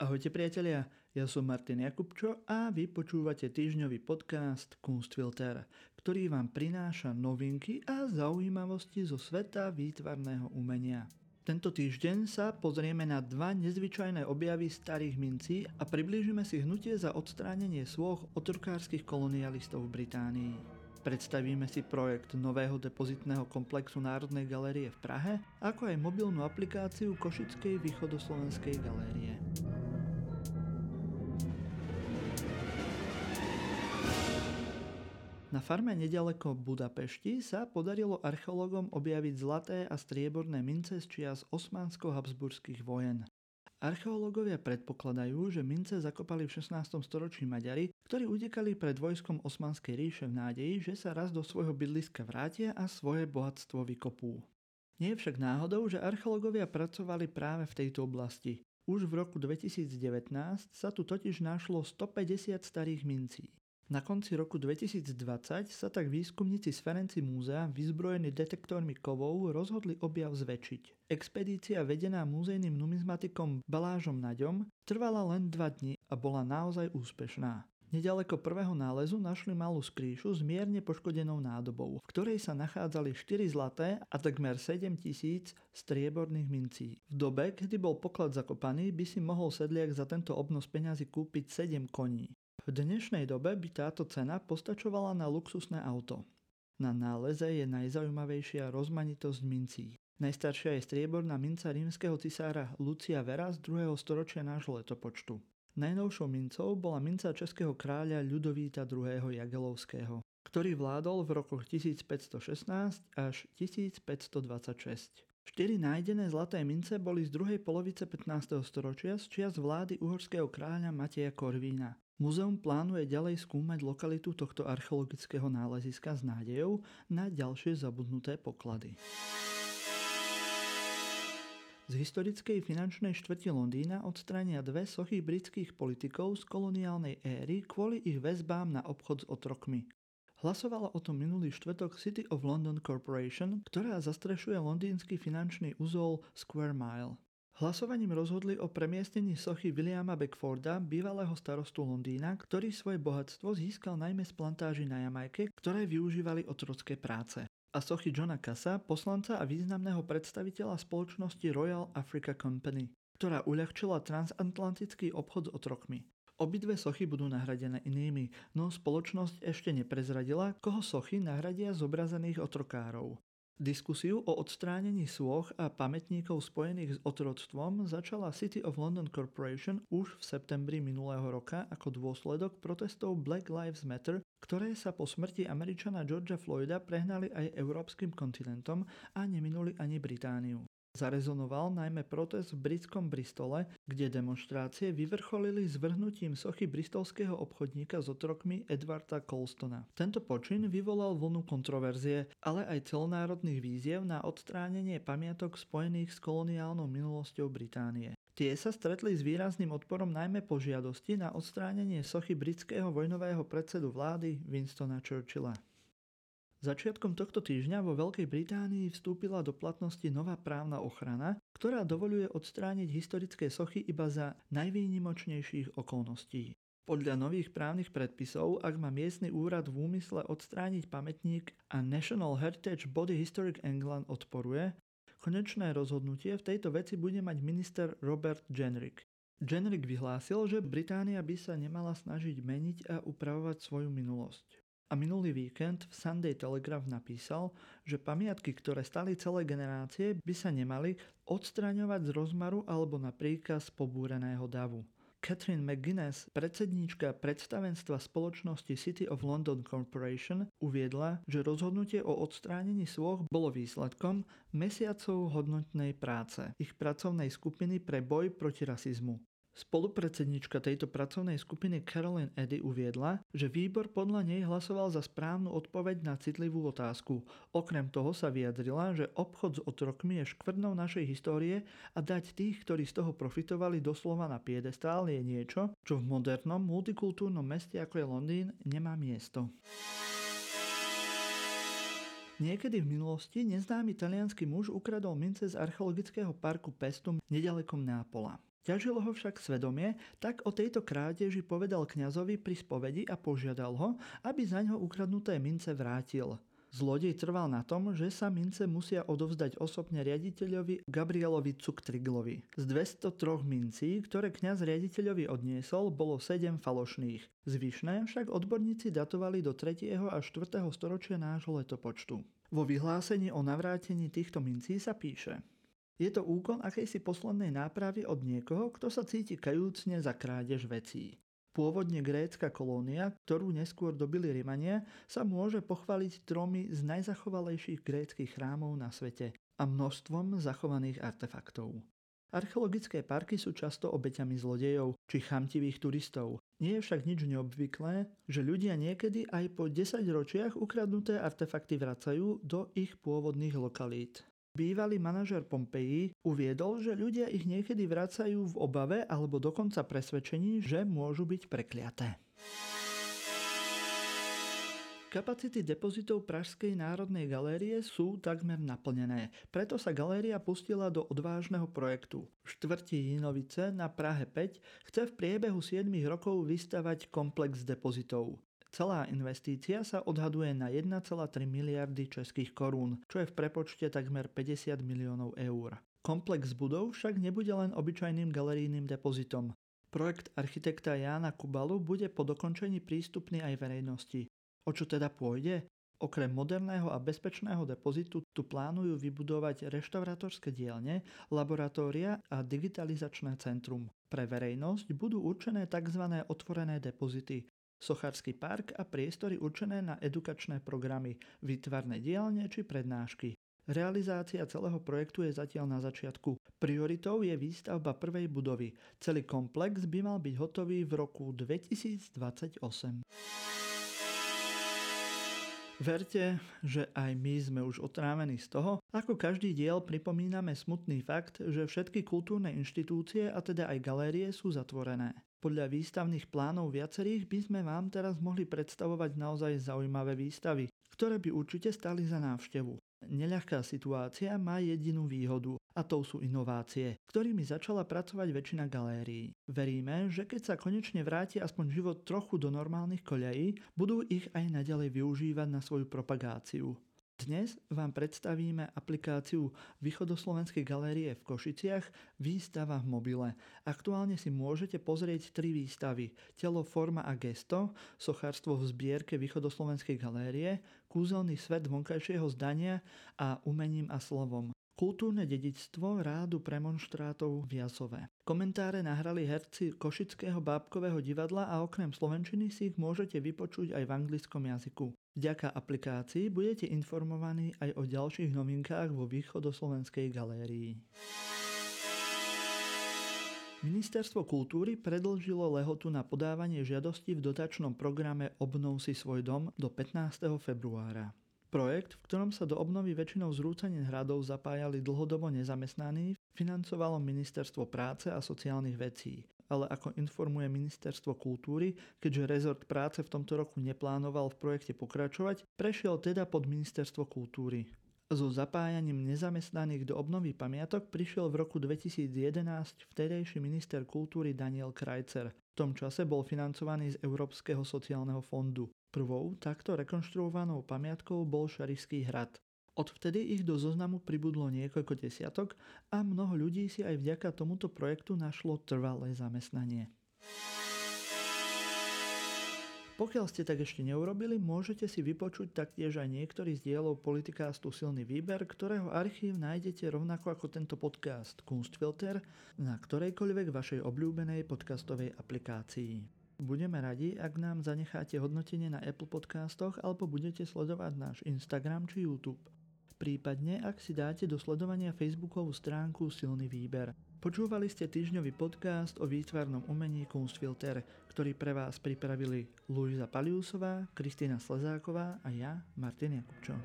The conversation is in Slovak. Ahojte priatelia, ja som Martin Jakubčo a vy počúvate týždňový podcast Kunstfilter, ktorý vám prináša novinky a zaujímavosti zo sveta výtvarného umenia. Tento týždeň sa pozrieme na dva nezvyčajné objavy starých mincí a priblížime si hnutie za odstránenie svôch otrokárskych kolonialistov v Británii. Predstavíme si projekt nového depozitného komplexu Národnej galérie v Prahe, ako aj mobilnú aplikáciu Košickej východoslovenskej galérie. Na farme nedaleko Budapešti sa podarilo archeológom objaviť zlaté a strieborné mince z čias osmansko-habsburských vojen. Archeológovia predpokladajú, že mince zakopali v 16. storočí Maďari, ktorí utekali pred vojskom Osmanskej ríše v nádeji, že sa raz do svojho bydliska vrátia a svoje bohatstvo vykopú. Nie je však náhodou, že archeológovia pracovali práve v tejto oblasti. Už v roku 2019 sa tu totiž našlo 150 starých mincí. Na konci roku 2020 sa tak výskumníci z Ferenczi múzea vyzbrojení detektormi kovov rozhodli objav zväčšiť. Expedícia vedená múzejným numizmatikom Balážom Naďom trvala len 2 dni a bola naozaj úspešná. Nedaleko prvého nálezu našli malú skrýšu s mierne poškodenou nádobou, v ktorej sa nachádzali 4 zlaté a takmer 7000 strieborných mincí. V dobe, kedy bol poklad zakopaný, by si mohol sedliak za tento obnos peňazí kúpiť 7 koní. V dnešnej dobe by táto cena postačovala na luxusné auto. Na náleze je najzaujímavejšia rozmanitosť mincí. Najstaršia je strieborná minca rímskeho cisára Lucia Vera z 2. storočia nášho letopočtu. Najnovšou mincou bola minca českého kráľa Ľudovíta II. Jagellonského, ktorý vládol v rokoch 1516 až 1526. 4 nájdené zlaté mince boli z druhej polovice 15. storočia z čias vlády uhorského kráľa Mateja Korvína. Múzeum plánuje ďalej skúmať lokalitu tohto archeologického náleziska s nádejou na ďalšie zabudnuté poklady. Z historickej finančnej štvrti Londýna odstrania 2 sochy britských politikov z koloniálnej éry kvôli ich väzbám na obchod s otrokmi. Hlasovala o tom minulý štvrtok City of London Corporation, ktorá zastrešuje londýnsky finančný uzol Square Mile. Hlasovaním rozhodli o premiestnení sochy Williama Beckforda, bývalého starostu Londýna, ktorý svoje bohatstvo získal najmä z plantáží na Jamajke, ktoré využívali otrocké práce. A sochy Johna Cassa, poslanca a významného predstaviteľa spoločnosti Royal Africa Company, ktorá uľahčila transatlantický obchod s otrokmi. Obidve sochy budú nahradené inými, no spoločnosť ešte neprezradila, koho sochy nahradia zobrazených otrokárov. Diskusiu o odstránení sôch a pamätníkov spojených s otroctvom začala City of London Corporation už v septembri minulého roka ako dôsledok protestov Black Lives Matter, ktoré sa po smrti Američana Georgea Floyda prehnali aj európskym kontinentom a neminuli ani Britániu. Zarezonoval najmä protest v britskom Bristole, kde demonštrácie vyvrcholili zvrhnutím sochy bristolského obchodníka s otrokmi Edwarda Colstona. Tento počin vyvolal vlnu kontroverzie, ale aj celonárodných výziev na odstránenie pamiatok spojených s koloniálnou minulosťou Británie. Tie sa stretli s výrazným odporom najmä po žiadosti na odstránenie sochy britského vojnového predsedu vlády Winstona Churchilla. Začiatkom tohto týždňa vo Veľkej Británii vstúpila do platnosti nová právna ochrana, ktorá dovoľuje odstrániť historické sochy iba za najvýnimočnejších okolností. Podľa nových právnych predpisov, ak má miestny úrad v úmysle odstrániť pamätník a National Heritage Body Historic England odporuje, konečné rozhodnutie v tejto veci bude mať minister Robert Jenrick. Jenrick vyhlásil, že Británia by sa nemala snažiť meniť a upravovať svoju minulosť. A minulý víkend v Sunday Telegraph napísal, že pamiatky, ktoré stali celé generácie, by sa nemali odstraňovať z rozmaru alebo na príkaz pobúreného davu. Catherine McGuinness, predsedníčka predstavenstva spoločnosti City of London Corporation, uviedla, že rozhodnutie o odstránení sôch bolo výsledkom mesiacov hodnotnej práce ich pracovnej skupiny pre boj proti rasizmu. Spolupredsednička tejto pracovnej skupiny Caroline Eddy uviedla, že výbor podľa nej hlasoval za správnu odpoveď na citlivú otázku. Okrem toho sa vyjadrila, že obchod s otrokmi je škvrnou našej histórie a dať tých, ktorí z toho profitovali doslova na piedestál, je niečo, čo v modernom multikultúrnom meste ako je Londýn nemá miesto. Niekedy v minulosti neznámy taliansky muž ukradol mince z archeologického parku Pestum nedalekom Nápola. Ťažilo ho však svedomie, tak o tejto krádeži povedal kňazovi pri spovedi a požiadal ho, aby zaňho ukradnuté mince vrátil. Zlodej trval na tom, že sa mince musia odovzdať osobne riaditeľovi Gabrielovi Cuktriglovi. Z 203 mincí, ktoré kňaz riaditeľovi odniesol, bolo 7 falošných. Zvyšné však odborníci datovali do 3. a 4. storočia nášho letopočtu. Vo vyhlásení o navrátení týchto mincí sa píše: je to úkon akejsi poslednej nápravy od niekoho, kto sa cíti kajúcne za krádež vecí. Pôvodne grécka kolónia, ktorú neskôr dobili Rimania, sa môže pochváliť 3 z najzachovalejších gréckych chrámov na svete a množstvom zachovaných artefaktov. Archeologické parky sú často obeťami zlodejov či chamtivých turistov. Nie je však nič neobvyklé, že ľudia niekedy aj po 10 ročiach ukradnuté artefakty vracajú do ich pôvodných lokalít. Bývalý manažér Pompeji uviedol, že ľudia ich niekedy vracajú v obave alebo dokonca presvedčení, že môžu byť prekliaté. Kapacity depozitov Pražskej národnej galérie sú takmer naplnené, preto sa galéria pustila do odvážneho projektu. V štvrti Jinonice na Prahe 5 chce v priebehu 7 rokov vystavať komplex depozitov. Celá investícia sa odhaduje na 1,3 miliardy českých korún, čo je v prepočte takmer 50 miliónov eur. Komplex budov však nebude len obyčajným galerijným depozitom. Projekt architekta Jána Kubalu bude po dokončení prístupný aj verejnosti. O čo teda pôjde? Okrem moderného a bezpečného depozitu tu plánujú vybudovať reštaurátorské dielne, laboratória a digitalizačné centrum. Pre verejnosť budú určené tzv. Otvorené depozity, sochársky park a priestory určené na edukačné programy, výtvarné dielne či prednášky. Realizácia celého projektu je zatiaľ na začiatku. Prioritou je výstavba prvej budovy. Celý komplex by mal byť hotový v roku 2028. Verte, že aj my sme už otrávení z toho, ako každý diel pripomíname smutný fakt, že všetky kultúrne inštitúcie, a teda aj galérie, sú zatvorené. Podľa výstavných plánov viacerých by sme vám teraz mohli predstavovať naozaj zaujímavé výstavy, ktoré by určite stáli za návštevu. Neľahká situácia má jedinú výhodu, a tou sú inovácie, ktorými začala pracovať väčšina galérií. Veríme, že keď sa konečne vráti aspoň život trochu do normálnych koľají, budú ich aj naďalej využívať na svoju propagáciu. Dnes vám predstavíme aplikáciu Východoslovenskej galérie v Košiciach Výstava v mobile. Aktuálne si môžete pozrieť 3 výstavy: Telo, forma a gesto, sochárstvo v zbierke Východoslovenskej galérie, Kúzelný svet vonkajšieho zdania a Umením a slovom. Kultúrne dedičstvo rádu premonštrátov v Jasove. Komentáre nahrali herci Košického bábkového divadla a okrem slovenčiny si ich môžete vypočuť aj v anglickom jazyku. Vďaka aplikácii budete informovaní aj o ďalších novinkách vo Východoslovenskej galérii. Ministerstvo kultúry predĺžilo lehotu na podávanie žiadosti v dotačnom programe Obnov si svoj dom do 15. februára. Projekt, v ktorom sa do obnovy väčšinou zrúcanin hradov zapájali dlhodobo nezamestnaní, financovalo Ministerstvo práce a sociálnych vecí. Ale ako informuje Ministerstvo kultúry, keďže rezort práce v tomto roku neplánoval v projekte pokračovať, prešiel teda pod Ministerstvo kultúry. So zapájaním nezamestnaných do obnovy pamiatok prišiel v roku 2011 vtedajší minister kultúry Daniel Krajcer. V tom čase bol financovaný z Európskeho sociálneho fondu. Prvou takto rekonštruovanou pamiatkou bol Šarišský hrad. Odvtedy ich do zoznamu pribudlo niekoľko desiatok a mnoho ľudí si aj vďaka tomuto projektu našlo trvalé zamestnanie. Pokiaľ ste tak ešte neurobili, môžete si vypočuť taktiež aj niektorý z dielov Politikástu Silný výber, ktorého archív nájdete rovnako ako tento podcast Kunstfilter na ktorejkoľvek vašej obľúbenej podcastovej aplikácii. Budeme radi, ak nám zanecháte hodnotenie na Apple podcastoch alebo budete sledovať náš Instagram či YouTube. Prípadne, ak si dáte do sledovania Facebookovú stránku Silný výber. Počúvali ste týždňový podcast o výtvarnom umení Kunstfilter, ktorý pre vás pripravili Lucia Paliusová, Kristína Slezáková a ja, Martin Jakubčo.